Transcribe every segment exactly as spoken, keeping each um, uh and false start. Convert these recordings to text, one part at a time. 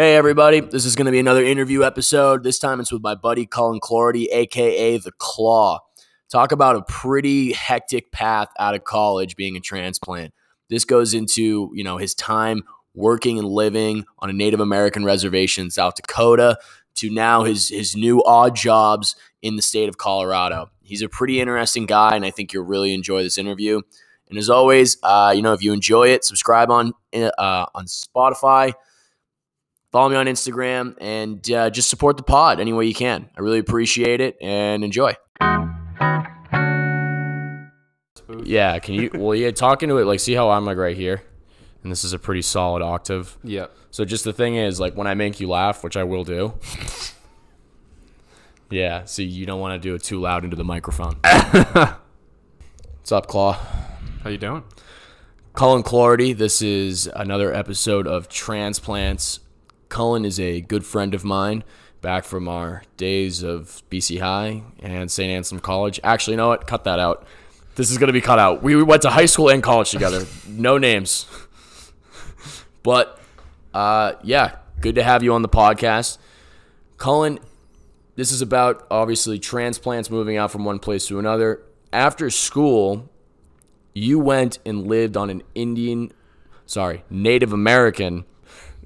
Hey everybody, this is going to be another interview episode. This time it's with my buddy Cullen Clardy, aka The Claw. Talk about a pretty hectic path out of college being a transplant. This goes into, you know, his time working and living on a Native American reservation in South Dakota to now his his new odd jobs in the state of Colorado. He's a pretty interesting guy, and I think you'll really enjoy this interview. And as always, uh, you know, if you enjoy it, subscribe on uh, on Spotify. Follow me on Instagram and uh, just support the pod any way you can. I really appreciate it and enjoy. Yeah, can you? Well, yeah, talking to it, like, see how I'm like right here, and this is a pretty solid octave. Yeah. So just the thing is, like, when I make you laugh, which I will do. Yeah. See, you don't want to do it too loud into the microphone. What's up, Claw? How you doing? Cullen Clardy. This is another episode of Transplants. Cullen is a good friend of mine back from our days of B C High and Saint Anselm College. Actually, you know what? Cut that out. This is going to be cut out. We went to high school and college together. No names. But, uh, yeah, good to have you on the podcast. Cullen, this is about, obviously, transplants moving out from one place to another. After school, you went and lived on an Indian, sorry, Native American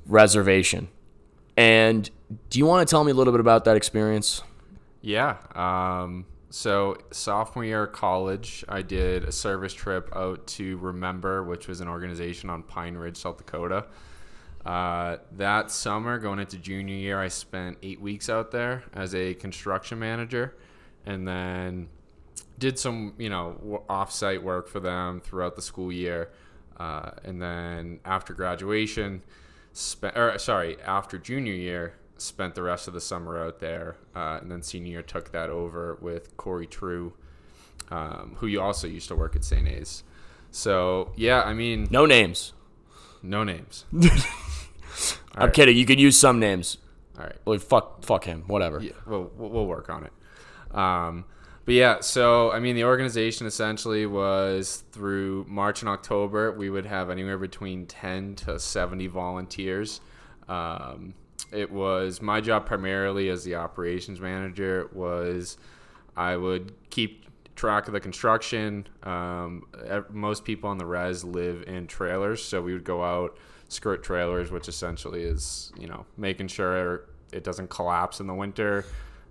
reservation. And do you want to tell me a little bit about that experience? Yeah. Um, so sophomore year of college, I did a service trip out to Remember, which was an organization on Pine Ridge, South Dakota. Uh, that summer, going into junior year, I spent eight weeks out there as a construction manager, and then did some, you know, off-site work for them throughout the school year. Uh, and then after graduation, Spent, or sorry, after junior year, spent the rest of the summer out there, uh, and then senior year took that over with Corey True, um, who you also used to work at Saint A's. So yeah, I mean, no names, no names. I'm right. Kidding. You can use some names. All right. Well, fuck, fuck him. Whatever. Yeah, we'll we'll work on it. Um, But yeah, so, I mean, the organization essentially was through March and October, we would have anywhere between ten to seventy volunteers. Um, it was my job primarily as the operations manager was I would keep track of the construction. Um, most people on the res live in trailers, so we would go out, skirt trailers, which essentially is, you know, making sure it doesn't collapse in the winter.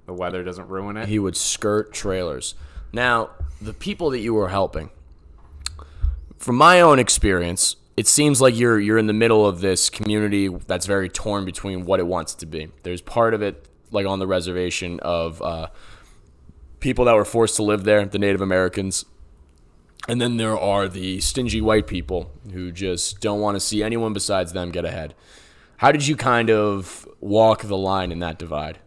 The weather doesn't ruin it. He would skirt trailers. Now, the people that you were helping, from my own experience, it seems like you're you're in the middle of this community that's very torn between what it wants to be. There's part of it, like on the reservation, of uh, people that were forced to live there, the Native Americans. And then there are the stingy white people who just don't want to see anyone besides them get ahead. How did you kind of walk the line in that divide?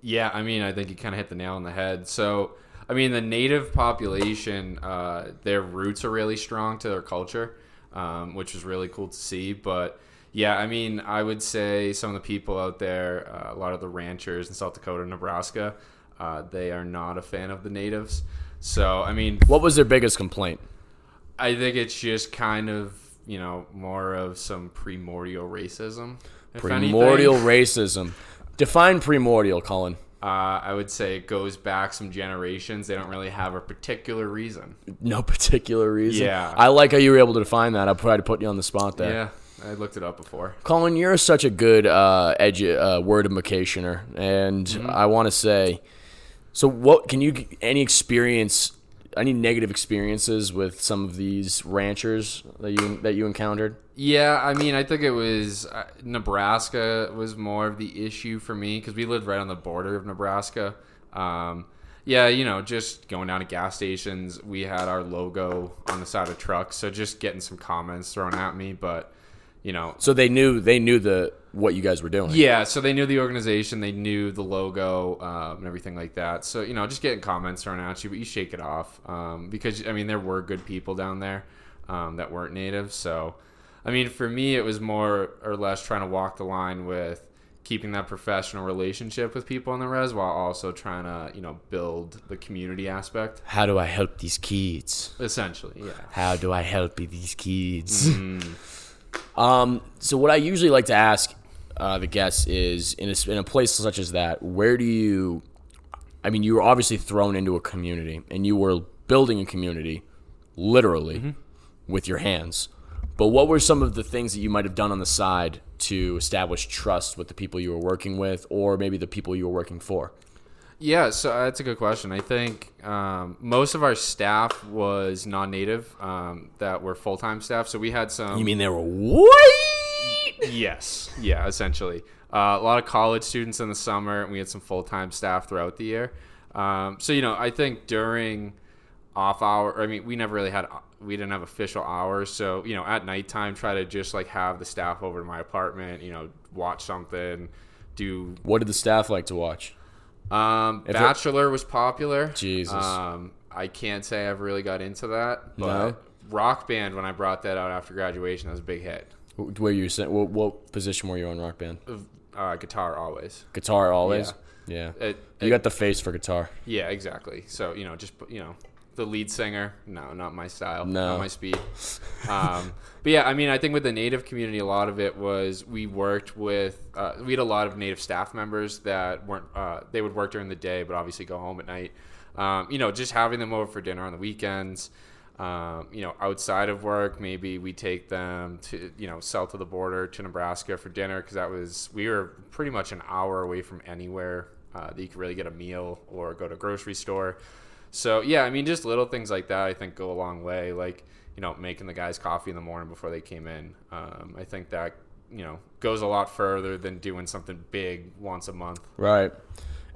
Yeah, I mean, I think you kind of hit the nail on the head. So, I mean, the Native population, uh, their roots are really strong to their culture, um, which is really cool to see. But, yeah, I mean, I would say some of the people out there, uh, a lot of the ranchers in South Dakota and Nebraska, uh, they are not a fan of the natives. So, I mean... What was their biggest complaint? I think it's just kind of, you know, more of some primordial racism. Primordial racism. Define primordial, Cullen. Uh, I would say it goes back some generations. They don't really have a particular reason. No particular reason? Yeah. I like how you were able to define that. I tried to put you on the spot there. Yeah, I looked it up before. Cullen, you're such a good uh, edu- uh, word-amicationer, and mm-hmm. I want to say, so what can you, any experience, any negative experiences with some of these ranchers that you that you encountered? Yeah, I mean, I think it was uh, Nebraska was more of the issue for me because we lived right on the border of Nebraska. Um, yeah, you know, just going down to gas stations, we had our logo on the side of trucks, so just getting some comments thrown at me. But you know, so they knew they knew the what you guys were doing. Yeah, so they knew the organization, they knew the logo um, and everything like that. So you know, just getting comments thrown at you, but you shake it off um, because I mean, there were good people down there um, that weren't native, so. I mean, for me, it was more or less trying to walk the line with keeping that professional relationship with people on the res while also trying to, you know, build the community aspect. How do I help these kids? Essentially, yeah. How do I help these kids? Mm-hmm. um, so what I usually like to ask uh, the guests is, in a, in a place such as that, where do you, I mean, you were obviously thrown into a community, and you were building a community, literally, mm-hmm. with your hands. But what were some of the things that you might have done on the side to establish trust with the people you were working with, or maybe the people you were working for? Yeah, so that's a good question. I think um, most of our staff was non-native um, that were full-time staff. So we had some... You mean they were white? Yes. Yeah, essentially. Uh, a lot of college students in the summer, and we had some full-time staff throughout the year. Um, so, you know, I think during off-hour... I mean, we never really had... We didn't have official hours. So, you know, at nighttime, try to just, like, have the staff over to my apartment, you know, watch something, do... What did the staff like to watch? Um, if Bachelor it, was popular. Jesus. Um, I can't say I've really got into that, but no. Rock Band, when I brought that out after graduation, that was a big hit. Where you sent? What, what position were you on Rock Band? Uh, guitar always. Guitar always. Yeah. yeah. It, you it, got the face for guitar. Yeah, exactly. So you know, just you know, the lead singer. No, not my style. No, not my speed. um, but yeah, I mean, I think with the Native community, a lot of it was we worked with. Uh, we had a lot of Native staff members that weren't. Uh, they would work during the day, but obviously go home at night. Um, you know, just having them over for dinner on the weekends. Um, you know, outside of work, maybe we take them to you know south of the border to Nebraska for dinner because that was we were pretty much an hour away from anywhere uh, that you could really get a meal or go to a grocery store. So, yeah, I mean, just little things like that, I think, go a long way. Like, you know, making the guys coffee in the morning before they came in. Um, I think that, you know, goes a lot further than doing something big once a month. Right.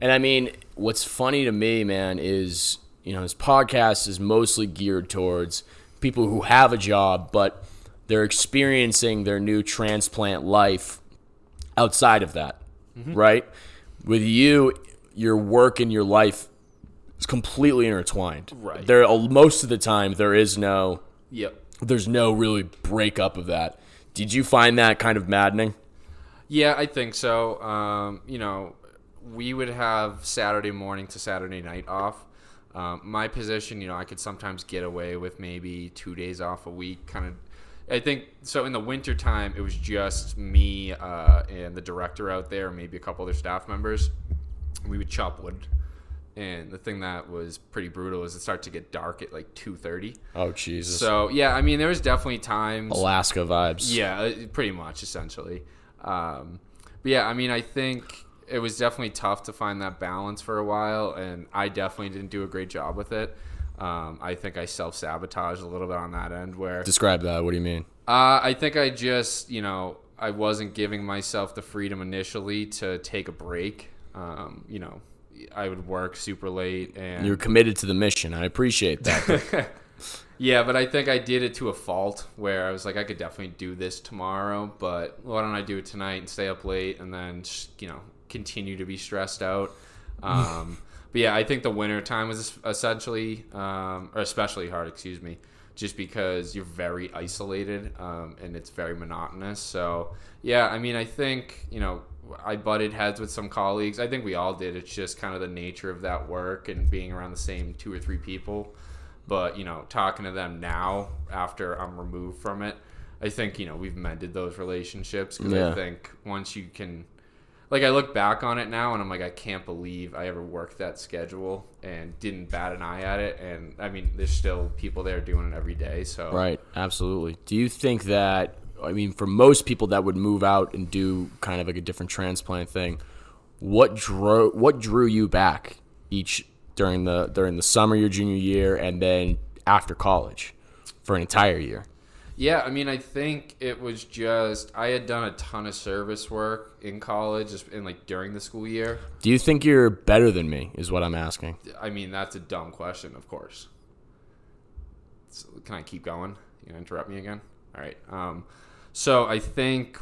And, I mean, what's funny to me, man, is, you know, this podcast is mostly geared towards people who have a job, but they're experiencing their new transplant life outside of that, mm-hmm. right? With you, your work and your life it's completely intertwined. Right. There, most of the time, there is no. Yep. There's no really breakup of that. Did you find that kind of maddening? Yeah, I think so. Um, you know, we would have Saturday morning to Saturday night off. Um, my position, you know, I could sometimes get away with maybe two days off a week, kind of. I think so. In the wintertime, it was just me uh, and the director out there, maybe a couple other staff members. We would chop wood. And the thing that was pretty brutal is it started to get dark at like two thirty. Oh, Jesus. So, yeah, I mean, there was definitely times. Alaska vibes. Yeah, pretty much, essentially. Um, but, yeah, I mean, I think it was definitely tough to find that balance for a while, and I definitely didn't do a great job with it. Um, I think I self-sabotaged a little bit on that end where. Describe that. What do you mean? Uh, I think I just, you know, I wasn't giving myself the freedom initially to take a break, um, you know. I would work super late and you're committed to the mission. I appreciate that. But... yeah. But I think I did it to a fault where I was like, I could definitely do this tomorrow, but why don't I do it tonight and stay up late and then, just, you know, continue to be stressed out. Um, but yeah, I think the winter time was essentially, um, or especially hard, excuse me, just because you're very isolated, um, and it's very monotonous. So yeah, I mean, I think, you know, I butted heads with some colleagues. I think we all did. It's just kind of the nature of that work and being around the same two or three people. But, you know, talking to them now after I'm removed from it, I think, you know, we've mended those relationships. Because yeah. I think once you can, like I look back on it now and I'm like, I can't believe I ever worked that schedule and didn't bat an eye at it. And I mean, there's still people there doing it every day. So right. Absolutely. Do you think that, I mean, for most people that would move out and do kind of like a different transplant thing, what drew what drew you back each during the during the summer your junior year and then after college for an entire year? Yeah, I mean, I think it was just I had done a ton of service work in college and like during the school year. Do you think you're better than me is what I'm asking? I mean, that's a dumb question, of course. So can I keep going? You gonna interrupt me again? All right. Um, So I think,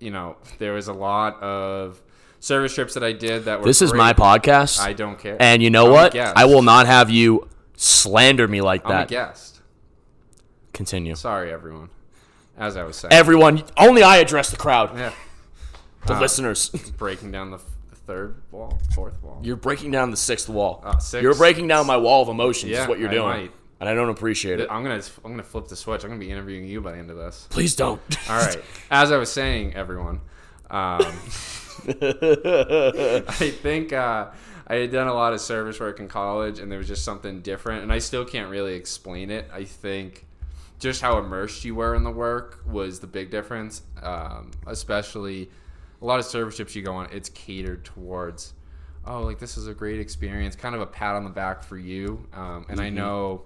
you know, there was a lot of service trips that I did that were This is great. My podcast. I don't care. And you know I'm what? I will not have you slander me like that. I'm a guest. Continue. Sorry, everyone. As I was saying. Everyone. Only I address the crowd. Yeah. The uh, listeners. Breaking down the, the third wall, fourth wall. You're breaking down the sixth wall. Uh, six, you're breaking down my wall of emotions yeah, is what you're doing. I might. And I don't appreciate it. I'm gonna I'm gonna flip the switch. I'm gonna be interviewing you by the end of this. Please don't. All right. As I was saying, everyone, Um, I think uh, I had done a lot of service work in college, and there was just something different, and I still can't really explain it. I think just how immersed you were in the work was the big difference, um, especially a lot of service trips you go on, it's catered towards, oh, like this is a great experience, kind of a pat on the back for you. Um, and mm-hmm. I know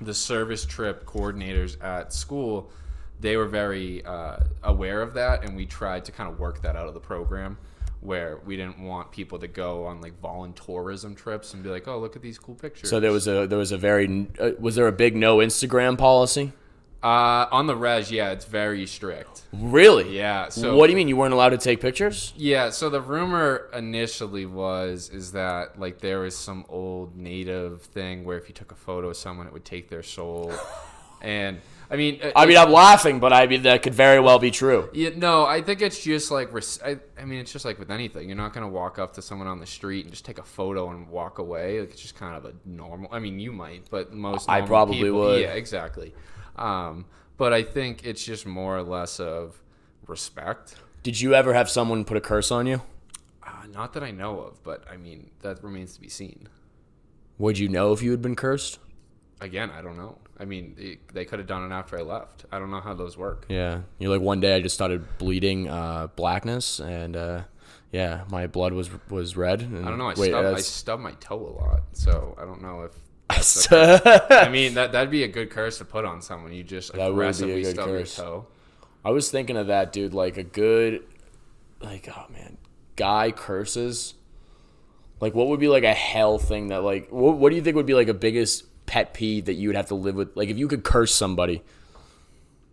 the service trip coordinators at school, they were very uh, aware of that, and we tried to kind of work that out of the program, where we didn't want people to go on like voluntourism trips and be like, oh, look at these cool pictures. So there was a there was a very uh, was there a big no Instagram policy? Uh, on the res, yeah, it's very strict. Really? Yeah. So what do you mean you weren't allowed to take pictures? Yeah. So the rumor initially was is that like there was some old native thing where if you took a photo of someone, it would take their soul. And I mean, I mean, I'm laughing, but I mean that could very well be true. Yeah, no, I think it's just like I, I mean, it's just like with anything. You're not gonna walk up to someone on the street and just take a photo and walk away. Like it's just kind of a normal. I mean, you might, but most normal I probably people, would. Yeah, exactly. Um, but I think it's just more or less of respect. Did you ever have someone put a curse on you? Uh, not that I know of, but I mean that remains to be seen. Would you know if you had been cursed? Again, I don't know. I mean, it, they could have done it after I left. I don't know how those work. Yeah. You're like, one day I just started bleeding uh, blackness, and uh, yeah, my blood was was red. And I don't know. I, wait, stubbed, I stubbed my toe a lot, so I don't know if... That's I mean, that, that'd be a good curse to put on someone. You just that aggressively stub curse. Your toe. I was thinking of that, dude. Like a good, like, oh, man, guy curses. Like, what would be like a hell thing that like, what, what do you think would be like a biggest... pet peeve that you would have to live with? Like if you could curse somebody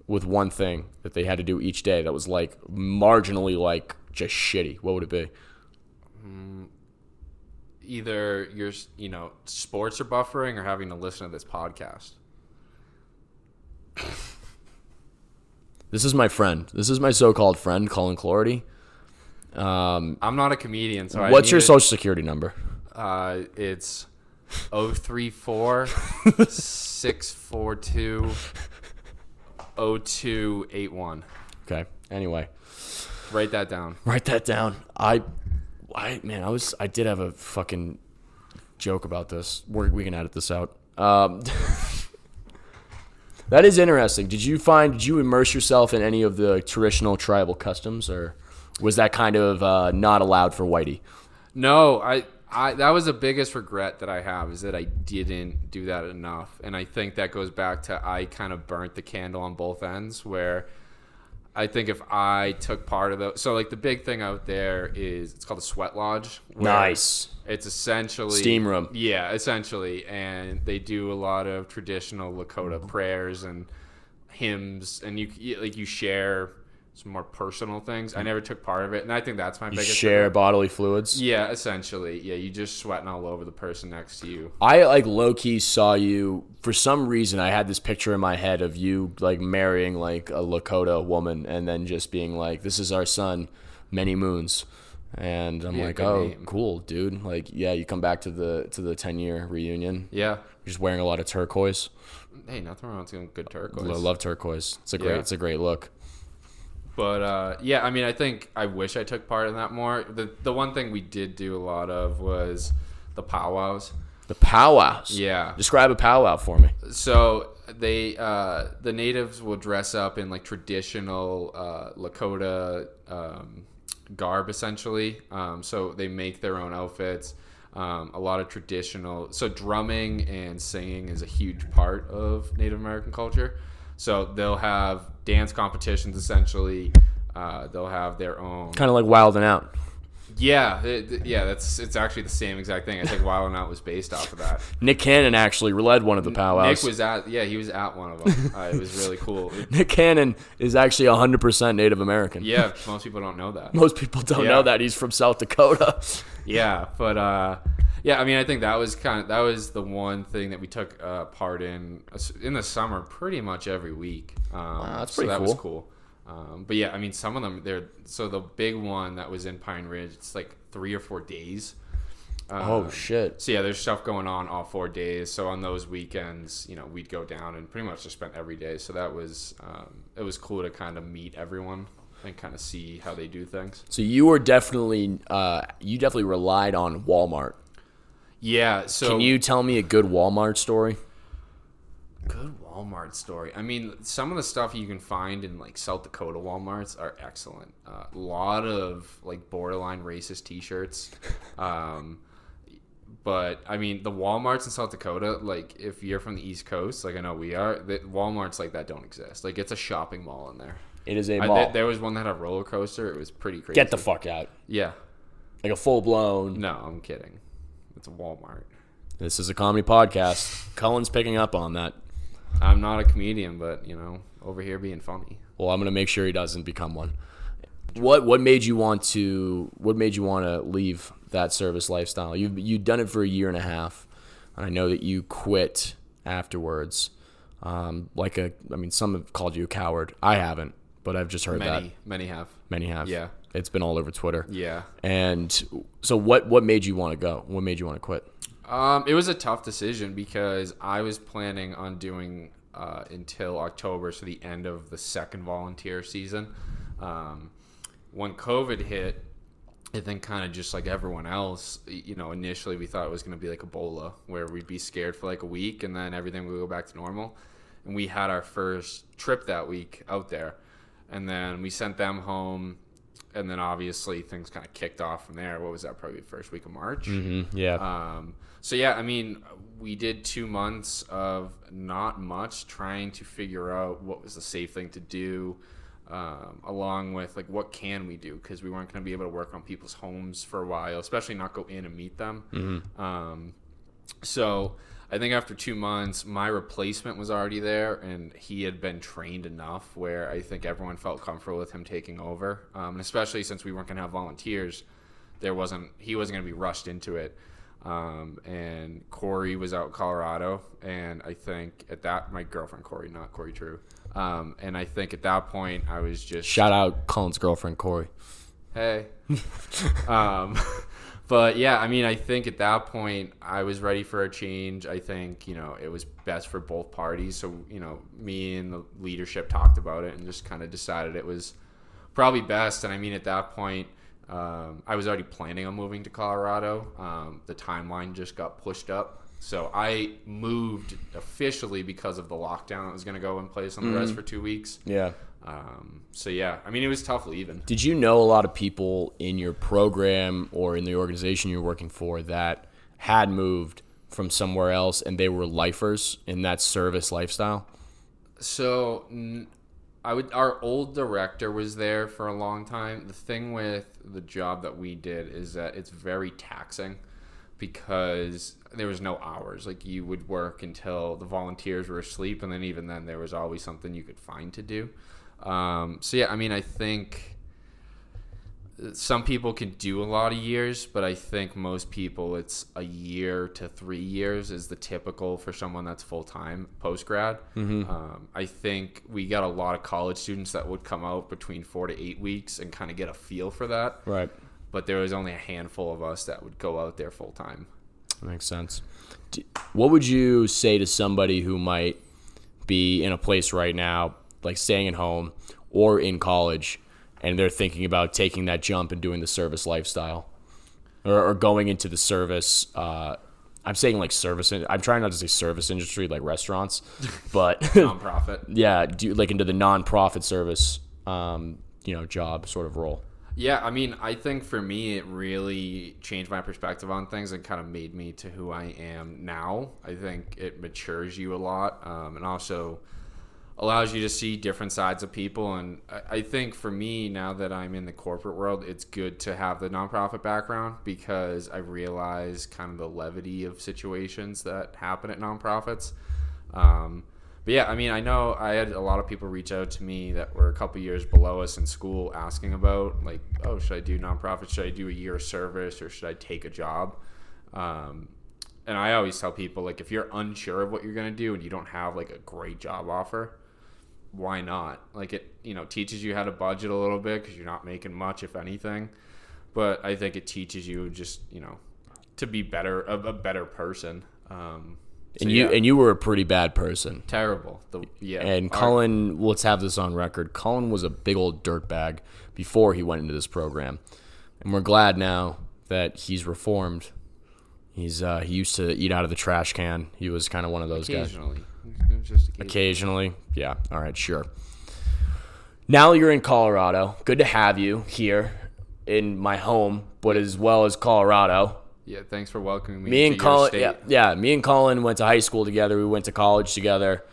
with one thing that they had to do each day that was like marginally like just shitty, what would it be? Mm, either your you know sports are buffering or having to listen to this podcast. This is my friend. This is my so-called friend, Cullen Clardy. Um, I'm not a comedian, so what's I your social security number? Uh, it's oh three four six four two oh two eight one. Okay. Anyway, write that down. Write that down. I, I man, I was I did have a fucking joke about this. We're, we can edit this out. Um, that is interesting. Did you find did you immerse yourself in any of the traditional tribal customs, or was that kind of uh, not allowed for whitey? No, I. I, that was the biggest regret that I have, is that I didn't do that enough. And I think that goes back to I kind of burnt the candle on both ends, where I think if I took part of the... So, like, the big thing out there is it's called a sweat lodge. Nice. It's essentially... Steam room. Yeah, essentially. And they do a lot of traditional Lakota prayers and hymns. And, you like, you share... some more personal things. I never took part of it, and I think that's my biggest thing. Share bodily fluids? Yeah, essentially. Yeah, you just sweating all over the person next to you. I, like, low-key saw you. For some reason, I had this picture in my head of you, like, marrying, like, a Lakota woman and then just being like, this is our son, many moons. And I'm yeah, like, oh, name. Cool, dude. Like, yeah, you come back to the to the ten-year reunion. Yeah. You're just wearing a lot of turquoise. Hey, nothing wrong with good turquoise. I love turquoise. It's a great, yeah. It's a great look. But, uh, yeah, I mean, I think I wish I took part in that more. The the one thing we did do a lot of was the powwows. The powwows? Yeah. Describe a powwow for me. So they uh, the natives will dress up in, like, traditional uh, Lakota um, garb, essentially. Um, so they make their own outfits. Um, a lot of traditional – so drumming and singing is a huge part of Native American culture. So they'll have dance competitions, essentially. Uh, they'll have their own... Kind of like Wild 'N Out. Yeah. It, yeah, that's it's actually the same exact thing. I think Wild 'N Out was based off of that. Nick Cannon actually led one of the powwows. Nick was at... Yeah, he was at one of them. Uh, it was really cool. Nick Cannon is actually one hundred percent Native American. Yeah, most people don't know that. Most people don't yeah. know that. He's from South Dakota. Yeah, but... Uh, Yeah, I mean, I think that was kind of that was the one thing that we took uh, part in in the summer, pretty much every week. Um, wow, that's pretty so that cool. was cool. Um, but yeah, I mean, some of them they're so the big one that was in Pine Ridge. It's like three or four days. Um, oh shit! So yeah, there's stuff going on all four days. So on those weekends, you know, we'd go down and pretty much just spent every day. So that was um, it was cool to kind of meet everyone. and kind of see how they do things. So you were definitely uh, you definitely relied on Walmart. Yeah. So can you tell me a good Walmart story? Good Walmart story. I mean, some of the stuff you can find in like South Dakota Walmarts are excellent. A uh, lot of like borderline racist T-shirts. Um, But, I mean, the Walmarts in South Dakota, like, if you're from the East Coast, like I know we are, the Walmarts like that don't exist. Like, it's a shopping mall in there. It is a mall. I, th- there was one that had a roller coaster. It was pretty crazy. Get the fuck out. Yeah. Like a full-blown. No, I'm kidding. It's a Walmart. This is a comedy podcast. Cullen's picking up on that. I'm not a comedian, but, you know, over here being funny. Well, I'm going to make sure he doesn't become one. What what made you want to what made you want to leave that service lifestyle? You've you've done it for a year and a half, and I know that you quit afterwards. Um, like a, I mean, some have called you a coward. I haven't, but I've just heard many, that many have, many have. Yeah, it's been all over Twitter. Yeah. And so, what what made you want to go? What made you want to quit? Um, it was a tough decision because I was planning on doing uh, until October, so the end of the second volunteer season. Um, When COVID hit, and then kind of just like everyone else, you know, initially we thought it was going to be like Ebola, where we'd be scared for like a week, and then everything would go back to normal. And we had our first trip that week out there, and then we sent them home, and then obviously things kind of kicked off from there. What was that? Probably the first week of March. Mm-hmm. Yeah. Um, so yeah, I mean, we did two months of not much, trying to figure out what was the safe thing to do. Um, along with like what can we do, because we weren't going to be able to work on people's homes for a while, especially not go in and meet them. Mm-hmm. Um, so I think after two months, my replacement was already there, and he had been trained enough where I think everyone felt comfortable with him taking over. Um, and especially since we weren't going to have volunteers, there wasn't he wasn't going to be rushed into it. Um, and Corey was out in Colorado, and I think at that my girlfriend Corey, not Corey True. Um, and I think at that point I was just shout out Cullen's girlfriend Corey. Hey. um, but yeah, I mean, I think at that point I was ready for a change. I think, you know, it was best for both parties. So, you know, me and the leadership talked about it and just kind of decided it was probably best. And I mean, at that point, um, I was already planning on moving to Colorado. Um, the timeline just got pushed up. So I moved officially because of the lockdown that was going to go in place on the mm. rest for two weeks. Yeah. Um, so, yeah. I mean, it was tough leaving. Did you know a lot of people in your program or in the organization you were working for that had moved from somewhere else and they were lifers in that service lifestyle? So I would. Our old director was there for a long time. The thing with the job that we did is that it's very taxing, because there was no hours. Like, you would work until the volunteers were asleep, and then even then there was always something you could find to do. Um, so yeah, I mean, I think some people can do a lot of years, but I think most people it's a year to three years is the typical for someone that's full-time post-grad. Mm-hmm. Um, I think we got a lot of college students that would come out between four to eight weeks and kind of get a feel for that. Right. But there was only a handful of us that would go out there full time. Makes sense. What would you say to somebody who might be in a place right now, like staying at home or in college, and they're thinking about taking that jump and doing the service lifestyle, or, or going into the service? Uh, I'm saying like service. I'm trying not to say service industry, like restaurants, but nonprofit. Yeah, do like into the nonprofit service, um, you know, job sort of role. Yeah, I mean, I think for me, it really changed my perspective on things and kind of made me to who I am now. I think it matures you a lot, um, and also allows you to see different sides of people. And I, I think for me, now that I'm in the corporate world, it's good to have the nonprofit background, because I realize kind of the levity of situations that happen at nonprofits. Um, But yeah, I mean, I know I had a lot of people reach out to me that were a couple years below us in school asking about, like, oh, should I do nonprofit? Should I do a year of service, or should I take a job? Um, and I always tell people, like, if you're unsure of what you're going to do and you don't have, like, a great job offer, why not? Like, it, you know, teaches you how to budget a little bit, because you're not making much, if anything. But I think it teaches you just, you know, to be better, a, a better person. Um And so, you yeah. and you were a pretty bad person. Terrible. The, yeah. And Cullen, let's have this on record. Cullen was a big old dirtbag before he went into this program, and we're glad now that he's reformed. He's uh, he used to eat out of the trash can. He was kind of one of those occasionally. guys. Just occasionally. Occasionally. Yeah. All right. Sure. Now you're in Colorado. Good to have you here in my home, but as well as Colorado. Yeah, thanks for welcoming me. Me and Cullen, yeah, yeah, me and Cullen went to high school together. We went to college together.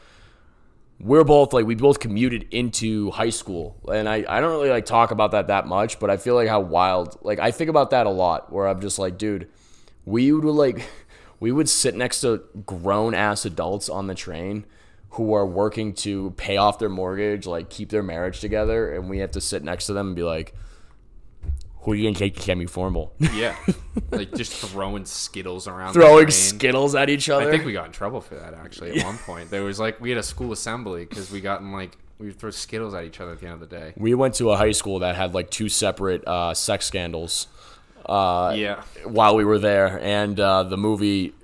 We're both like we both commuted into high school, and I, I don't really like talk about that that much, but I feel like how wild. Like I think about that a lot, where I'm just like, dude, we would like we would sit next to grown ass adults on the train who are working to pay off their mortgage, like keep their marriage together, and we have to sit next to them and be like, who are you going to take to semi-formal? Yeah. Like just throwing Skittles around. Throwing Skittles at each other. I think we got in trouble for that actually at yeah. one point. There was like, we had a school assembly because we got in like, we would throw Skittles at each other at the end of the day. We went to a high school that had like two separate uh, sex scandals uh, yeah. while we were there. And uh, the movie,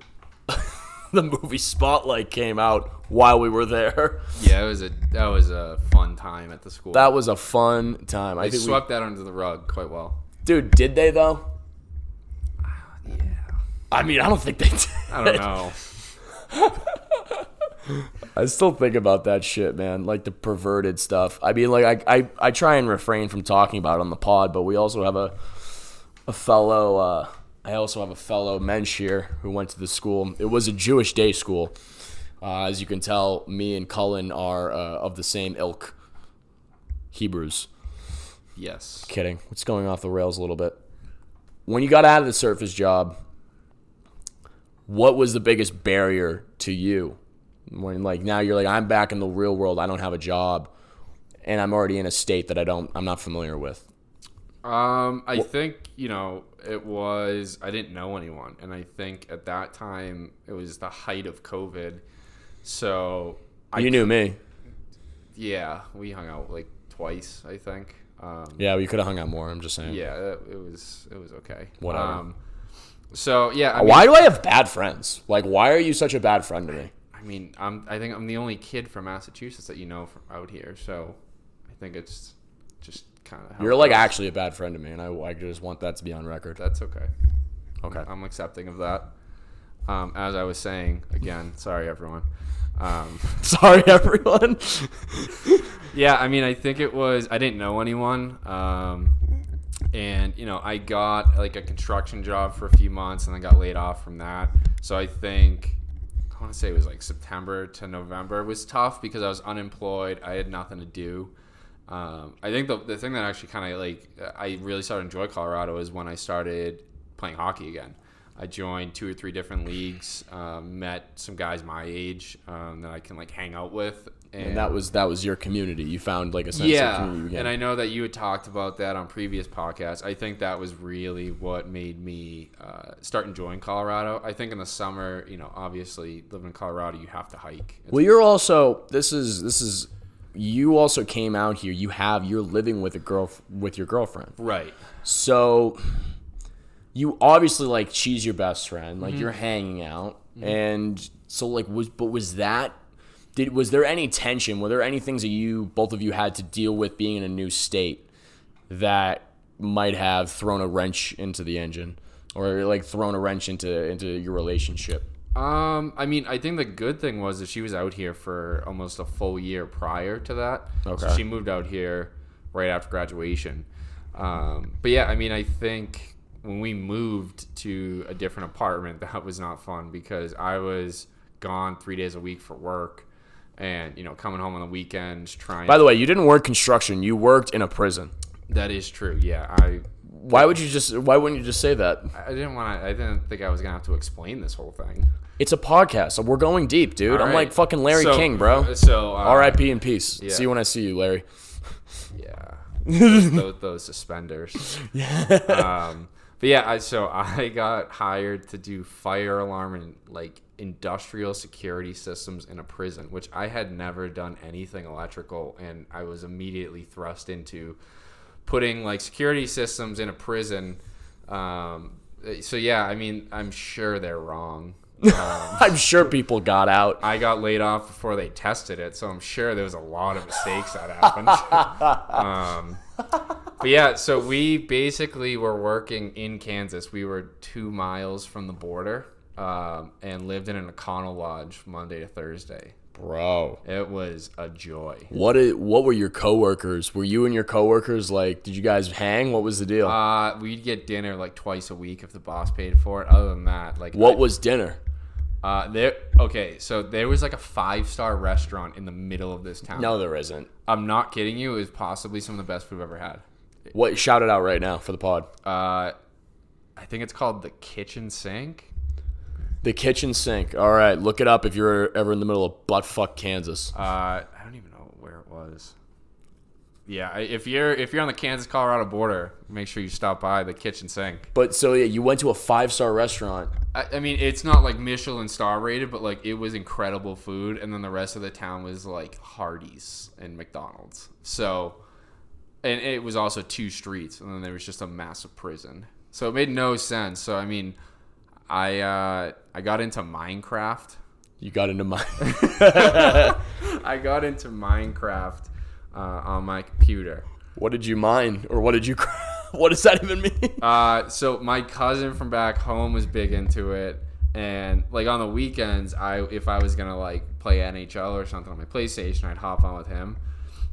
the movie Spotlight came out while we were there. Yeah, it was a that was a fun time at the school. That was a fun time. They I think swept we, that under the rug quite well. Dude, did they though? Uh, yeah. I mean, I don't think they did. I don't know. I still think about that shit, man. Like the perverted stuff. I mean, like I, I, I try and refrain from talking about it on the pod, but we also have a a fellow. Uh, I also have a fellow mensch here who went to the school. It was a Jewish day school. Uh, as you can tell, me and Cullen are uh, of the same ilk. Hebrews. Yes. Kidding. It's going off the rails a little bit. When you got out of the surface job, what was the biggest barrier to you? When like now you're like, I'm back in the real world. I don't have a job, and I'm already in a state that I don't. I'm not familiar with. Um, I well, think you know. It was, I didn't know anyone. And I think at that time, it was the height of COVID. So you I, knew me. Yeah. We hung out like twice, I think. Um, yeah. We could have hung out more. I'm just saying. Yeah. It, it was, it was okay. Whatever. Um, so yeah. I mean, why do I have bad friends? Like, why are you such a bad friend to me? I mean, I'm, I think I'm the only kid from Massachusetts that you know from out here. So I think it's just, you're like actually a bad friend to me, and I, I just want that to be on record. That's okay. Okay. I'm accepting of that. Um, as I was saying, again, sorry, everyone. Um, sorry, everyone. Yeah, I mean, I think it was, I didn't know anyone. Um, and, you know, I got like a construction job for a few months, and then got laid off from that. So I think, I want to say it was like September to November. It was tough because I was unemployed. I had nothing to do. Um, I think the the thing that actually kind of like I really started to enjoy Colorado is when I started playing hockey again. I joined two or three different leagues, um, met some guys my age um, that I can like hang out with. And, and that was that was your community. You found like a sense yeah, of community again. And I know that you had talked about that on previous podcasts. I think that was really what made me uh, start enjoying Colorado. I think in the summer, you know, obviously living in Colorado, you have to hike. It's well, you're also this is this is. You also came out here. You have you're living with a girl with your girlfriend, right? So you obviously like she's your best friend, like mm-hmm. you're hanging out, mm-hmm. and so like was but was that did was there any tension? Were there any things that you both of you had to deal with being in a new state that might have thrown a wrench into the engine, or like thrown a wrench into into your relationship? Um, I mean, I think the good thing was that she was out here for almost a full year prior to that. Okay. So she moved out here right after graduation. Um, but yeah, I mean, I think when we moved to a different apartment, that was not fun because I was gone three days a week for work and, you know, coming home on the weekends trying. By the way, you didn't work construction. You worked in a prison. That is true. Yeah. I... Why would you just? Why wouldn't you just say that? I didn't want to. I didn't think I was gonna have to explain this whole thing. It's a podcast, so we're going deep, dude. All I'm right. like fucking Larry so, King, bro. So uh, R I P in peace. Yeah. See you when I see you, Larry. Yeah, those, those suspenders. Yeah. Um, but yeah, I so I got hired to do fire alarm and like industrial security systems in a prison, which I had never done anything electrical, and I was immediately thrust into putting like security systems in a prison. Um, so yeah, I mean, I'm sure they're wrong. Um, I'm sure people got out. I got laid off before they tested it, so I'm sure there was a lot of mistakes that happened. um, but yeah, so we basically were working in Kansas. We were two miles from the border um, and lived in an Econo Lodge Monday to Thursday. Bro, it was a joy. What is, what were your coworkers? Were you and your coworkers like? Did you guys hang? What was the deal? Uh, we'd get dinner like twice a week if the boss paid for it. Other than that, like what I, was dinner? Uh, there. Okay, so there was like a five star restaurant in the middle of this town. No, there isn't. I'm not kidding you. It was possibly some of the best food I've ever had. What? Shout it out right now for the pod. Uh, I think it's called the Kitchen Sink. The Kitchen Sink. All right, look it up if you're ever in the middle of buttfuck Kansas. Uh, I don't even know where it was. Yeah, if you're if you're on the Kansas-Colorado border, make sure you stop by the Kitchen Sink. But so yeah, you went to a five-star restaurant. I, I mean, it's not like Michelin star rated, but like it was incredible food, and then the rest of the town was like Hardee's and McDonald's. So, and it was also two streets, and then there was just a massive prison. So it made no sense. So I mean. I uh, I got into Minecraft. You got into Minecraft. I got into Minecraft uh, on my computer. What did you mine, or what did you? What does that even mean? Uh, so my cousin from back home was big into it, and like on the weekends, I if I was gonna like play N H L or something on my PlayStation, I'd hop on with him.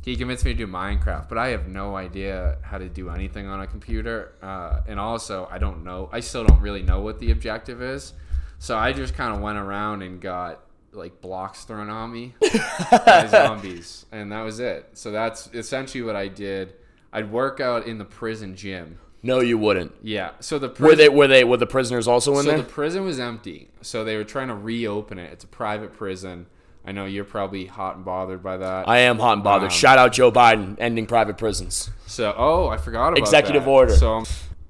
He convinced me to do Minecraft, but I have no idea how to do anything on a computer. Uh, and also, I don't know. I still don't really know what the objective is. So I just kind of went around and got like blocks thrown on me by zombies. And that was it. So that's essentially what I did. I'd work out in the prison gym. No, you wouldn't. Yeah. So the prison, were they were they were the prisoners also in so there? So the prison was empty. So they were trying to reopen it. It's a private prison. I know you're probably hot and bothered by that. I am hot and bothered. Um, Shout out Joe Biden, ending private prisons. So, oh, I forgot about Executive that. order. So,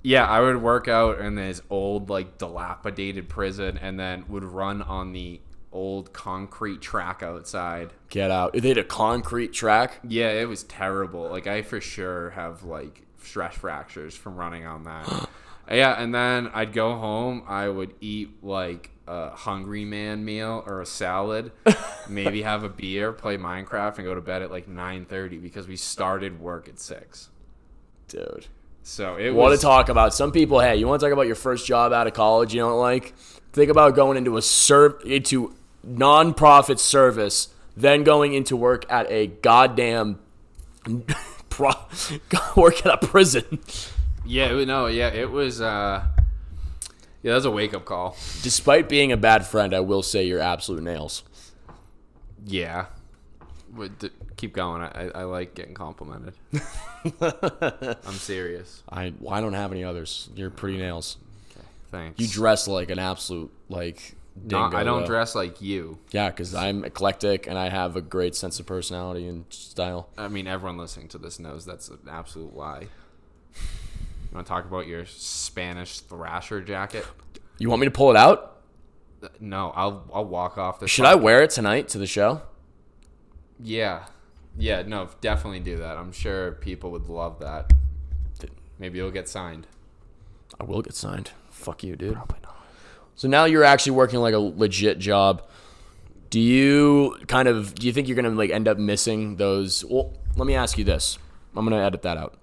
yeah, I would work out in this old, like, dilapidated prison and then would run on the old concrete track outside. Get out. They had a concrete track? Yeah, it was terrible. Like, I for sure have, like, stress fractures from running on that. Yeah, and then I'd go home. I would eat, like, a hungry man meal or a salad, maybe have a beer, play Minecraft, and go to bed at like nine thirty because we started work at six. Dude. So it was... What to talk about. Some people, hey, you want to talk about your first job out of college you don't like? Think about going into a serv- into non-profit service, then going into work at a goddamn... pro- work at a prison. Yeah, no, yeah, it was... Uh... Yeah, that was a wake-up call. Despite being a bad friend, I will say you're absolute nails. Yeah. Keep going. I, I like getting complimented. I'm serious. I well, I don't have any others. You're pretty nails. Okay, thanks. You dress like an absolute, like, dingo. No, I don't though. dress like you. Yeah, because I'm eclectic, and I have a great sense of personality and style. I mean, everyone listening to this knows that's an absolute lie. You want to talk about your Spanish Thrasher jacket? You want me to pull it out? No, I'll I'll walk off this. Should podcast. I wear it tonight to the show? Yeah. Yeah, no, definitely do that. I'm sure people would love that. Maybe you'll get signed. I will get signed. Fuck you, dude. Probably not. So now you're actually working like a legit job. Do you kind of do you think you're going to like end up missing those? Well, let me ask you this. I'm going to edit that out.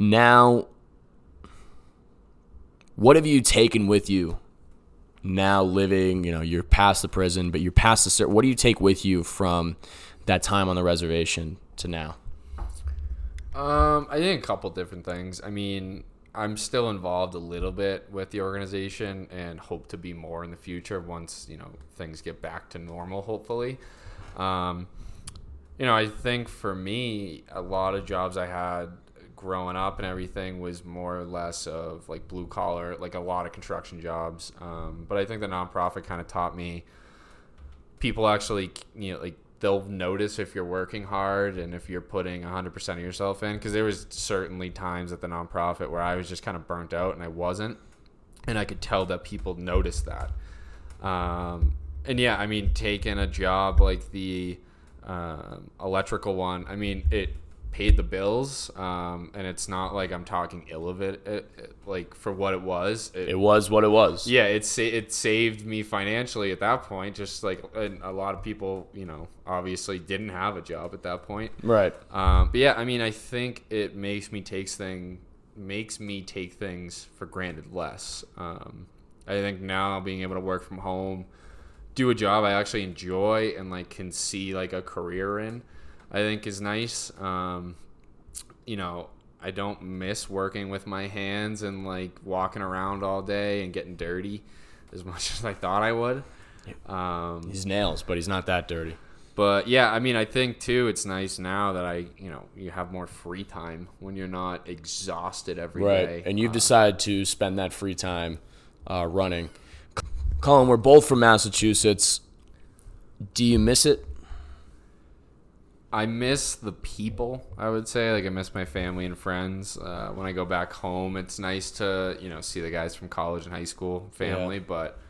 Now, what have you taken with you now living, you know, you're past the prison, but you're past the, ser- what do you take with you from that time on the reservation to now? Um, I think a couple different things. I mean, I'm still involved a little bit with the organization and hope to be more in the future once, you know, things get back to normal, hopefully. Um, you know, I think for me, a lot of jobs I had growing up and everything was more or less of like blue collar, like a lot of construction jobs. Um, but I think the nonprofit kind of taught me people actually, you know, like they'll notice if you're working hard and if you're putting one hundred percent of yourself in. Because there was certainly times at the nonprofit where I was just kind of burnt out and I wasn't, and I could tell that people noticed that. Um, and yeah, I mean, taking a job like the um, electrical one, I mean, it paid the bills, um, and it's not like I'm talking ill of it, it, it like for what it was. It, it was what it was. Yeah, it, sa- it saved me financially at that point, just like a lot of people, you know, obviously didn't have a job at that point. Right. Um, but yeah, I mean, I think it makes me take thing, makes me take things for granted less. Um, I think now being able to work from home, do a job I actually enjoy and like can see like a career in, I think is nice. Um, you know, I don't miss working with my hands and like walking around all day and getting dirty as much as I thought I would. Um, his nails, but he's not that dirty. But yeah, I mean, I think too, it's nice now that I, you know, you have more free time when you're not exhausted every right. day. And you've um, decided to spend that free time uh, running. Cullen, we're both from Massachusetts. Do you miss it? I miss the people, I would say. Like, I miss my family and friends. Uh, when I go back home, it's nice to, you know, see the guys from college and high school, family, yeah. but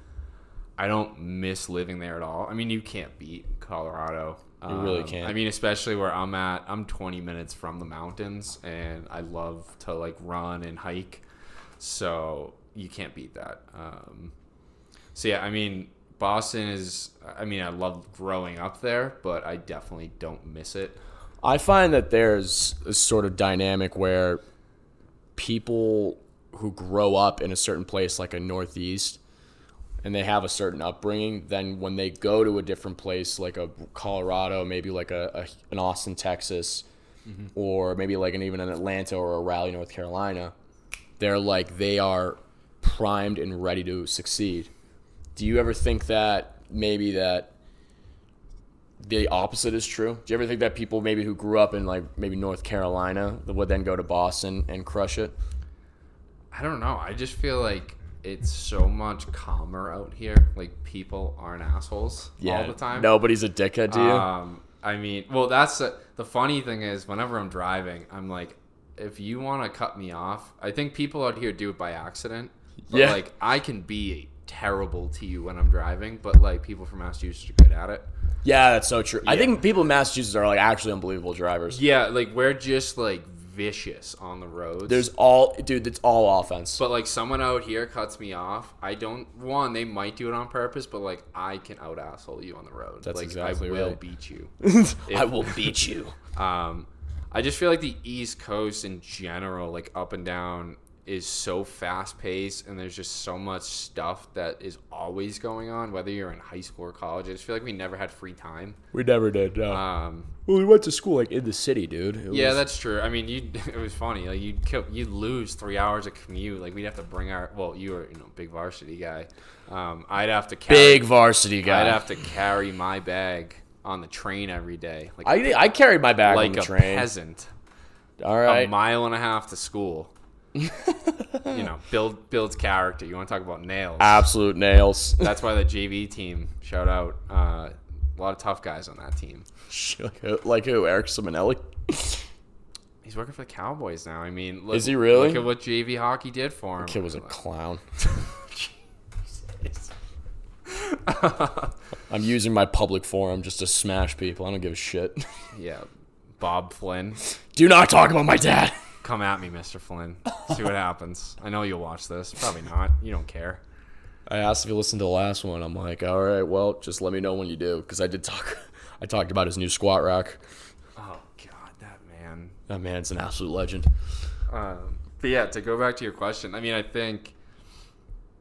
I don't miss living there at all. I mean, you can't beat Colorado. You um, really can't. I mean, especially where I'm at. I'm twenty minutes from the mountains, and I love to, like, run and hike. So you can't beat that. Um, so, yeah, I mean... Boston is, I mean, I love growing up there, but I definitely don't miss it. I find that there's a sort of dynamic where people who grow up in a certain place like a Northeast and they have a certain upbringing, then when they go to a different place like a Colorado, maybe like a, a an Austin, Texas, mm-hmm. or maybe like an even an Atlanta or a Raleigh, North Carolina, they're like they are primed and ready to succeed. Do you ever think that maybe that the opposite is true? Do you ever think that people maybe who grew up in like maybe North Carolina would then go to Boston and crush it? I don't know. I just feel like it's so much calmer out here. Like people aren't assholes yeah, all the time. Nobody's a dickhead to you. Um, I mean, well, that's a, the funny thing is whenever I'm driving, I'm like, if you want to cut me off, I think people out here do it by accident. But yeah. like I can be terrible to you when I'm driving, but like people from Massachusetts are good at it. Yeah, that's so true. Yeah. I think people in Massachusetts are like actually unbelievable drivers. Yeah, like we're just like vicious on the roads. There's all, dude, it's all offense. But like someone out here cuts me off. I don't, one, they might do it on purpose, but like I can out asshole you on the road. That's like, exactly I will right. beat you. if, I will beat you. Um, I just feel like the East Coast in general, like up and down, is so fast paced and there's just so much stuff that is always going on, whether you're in high school or college. I just feel like we never had free time. We never did. No. Um, well, we went to school like in the city, dude. It yeah, was... that's true. I mean, you it was funny. Like you'd kill, you'd lose three hours of commute. Like we'd have to bring our well, you were you know big varsity guy. Um, I'd have to carry, big varsity guy. I'd have to carry my bag on the train every day. Like I I carried my bag like on the train. Like a peasant. All right, a mile and a half to school. you know, build builds character. You want to talk about nails? Absolute nails. That's why the J V team, shout out, uh, a lot of tough guys on that team. like, who, like who? Eric Simonelli? He's working for the Cowboys now. I mean, look, is he really? Look at what J V hockey did for him. The kid was a like, clown. Jesus. I'm using my public forum just to smash people. I don't give a shit. Yeah, Bob Flynn. Do not talk about my dad. Come at me, Mister Flynn. See what happens. I know you'll watch this. Probably not. You don't care. I asked if you listened to the last one. I'm like, all right, well, just let me know when you do, because I did talk. I talked about his new squat rack. Oh God, that man. That man's an absolute legend. Um, but yeah, to go back to your question, I mean, I think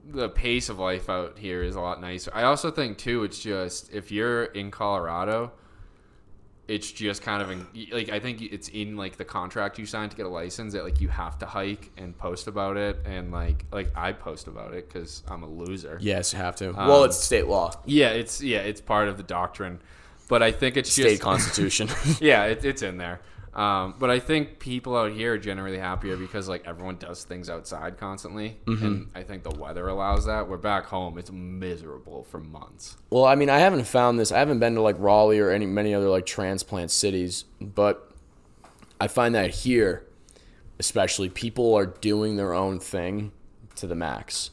the pace of life out here is a lot nicer. I also think too, it's just if you're in Colorado. It's just kind of in, like I think it's in like the contract you signed to get a license that like you have to hike and post about it and like like I post about it because I'm a loser. Yes, you have to. Um, well, it's state law. Yeah, it's yeah, it's part of the doctrine, but I think it's just state constitution. yeah, it, it's in there. Um, but I think people out here are generally happier because like everyone does things outside constantly, mm-hmm. and I think the weather allows that. We're back home; it's miserable for months. Well, I mean, I haven't found this. I haven't been to like Raleigh or any many other like transplant cities, but I find that here, especially, people are doing their own thing to the max.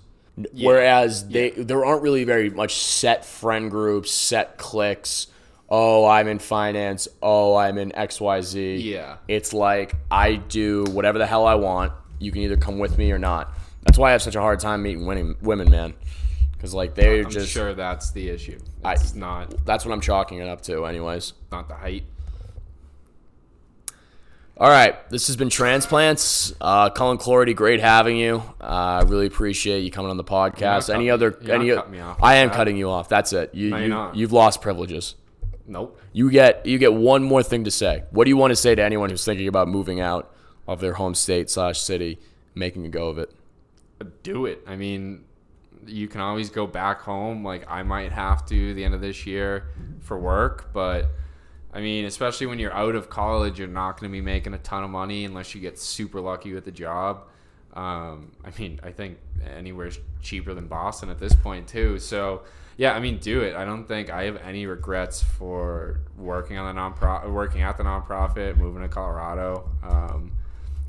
Yeah. Whereas they yeah. there aren't really very much set friend groups, set cliques. oh, I'm in finance, oh, I'm in X Y Z. Yeah. It's like, I do whatever the hell I want. You can either come with me or not. That's why I have such a hard time meeting winning women, man. Because, like, they're I'm just... I'm sure that's the issue. It's I, not... That's what I'm chalking it up to, anyways. Not the height. All right. This has been Transplants. Uh, Cullen Clardy, great having you. I uh, really appreciate you coming on the podcast. Any cut, other... Any, cut me off I am that. Cutting you off. That's it. You, no, you, you're not. You've lost privileges. Nope. You get you get one more thing to say. What do you want to say to anyone who's thinking about moving out of their home state slash city, making a go of it? Do it. I mean... You can always go back home. Like, I might have to the end of this year for work. But, I mean, especially when you're out of college, you're not going to be making a ton of money unless you get super lucky with the job. Um, I mean, I think anywhere's cheaper than Boston at this point, too. So, yeah, I mean, do it. I don't think I have any regrets for working on the non-profit, working at the nonprofit, moving to Colorado. Um,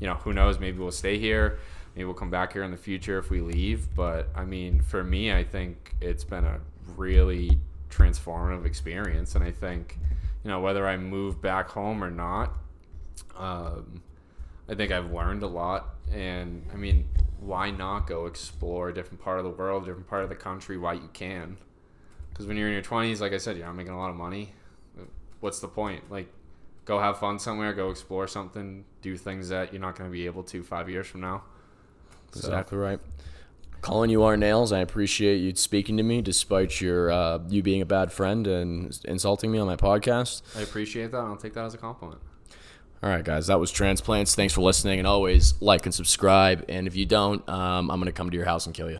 you know, who knows? Maybe we'll stay here. Maybe we'll come back here in the future if we leave. But, I mean, for me, I think it's been a really transformative experience. And I think, you know, whether I move back home or not, um, I think I've learned a lot. And, I mean, why not go explore a different part of the world, a different part of the country while you can? Because when you're in your twenties, like I said, you're not making a lot of money. What's the point? Like, go have fun somewhere, go explore something, do things that you're not going to be able to five years from now. Exactly right. Cullen, you are nails. I appreciate you speaking to me despite your uh, you being a bad friend and insulting me on my podcast. I appreciate that. I'll take that as a compliment. All right, guys. That was Transplants. Thanks for listening. And always like and subscribe. And if you don't, um, I'm going to come to your house and kill you.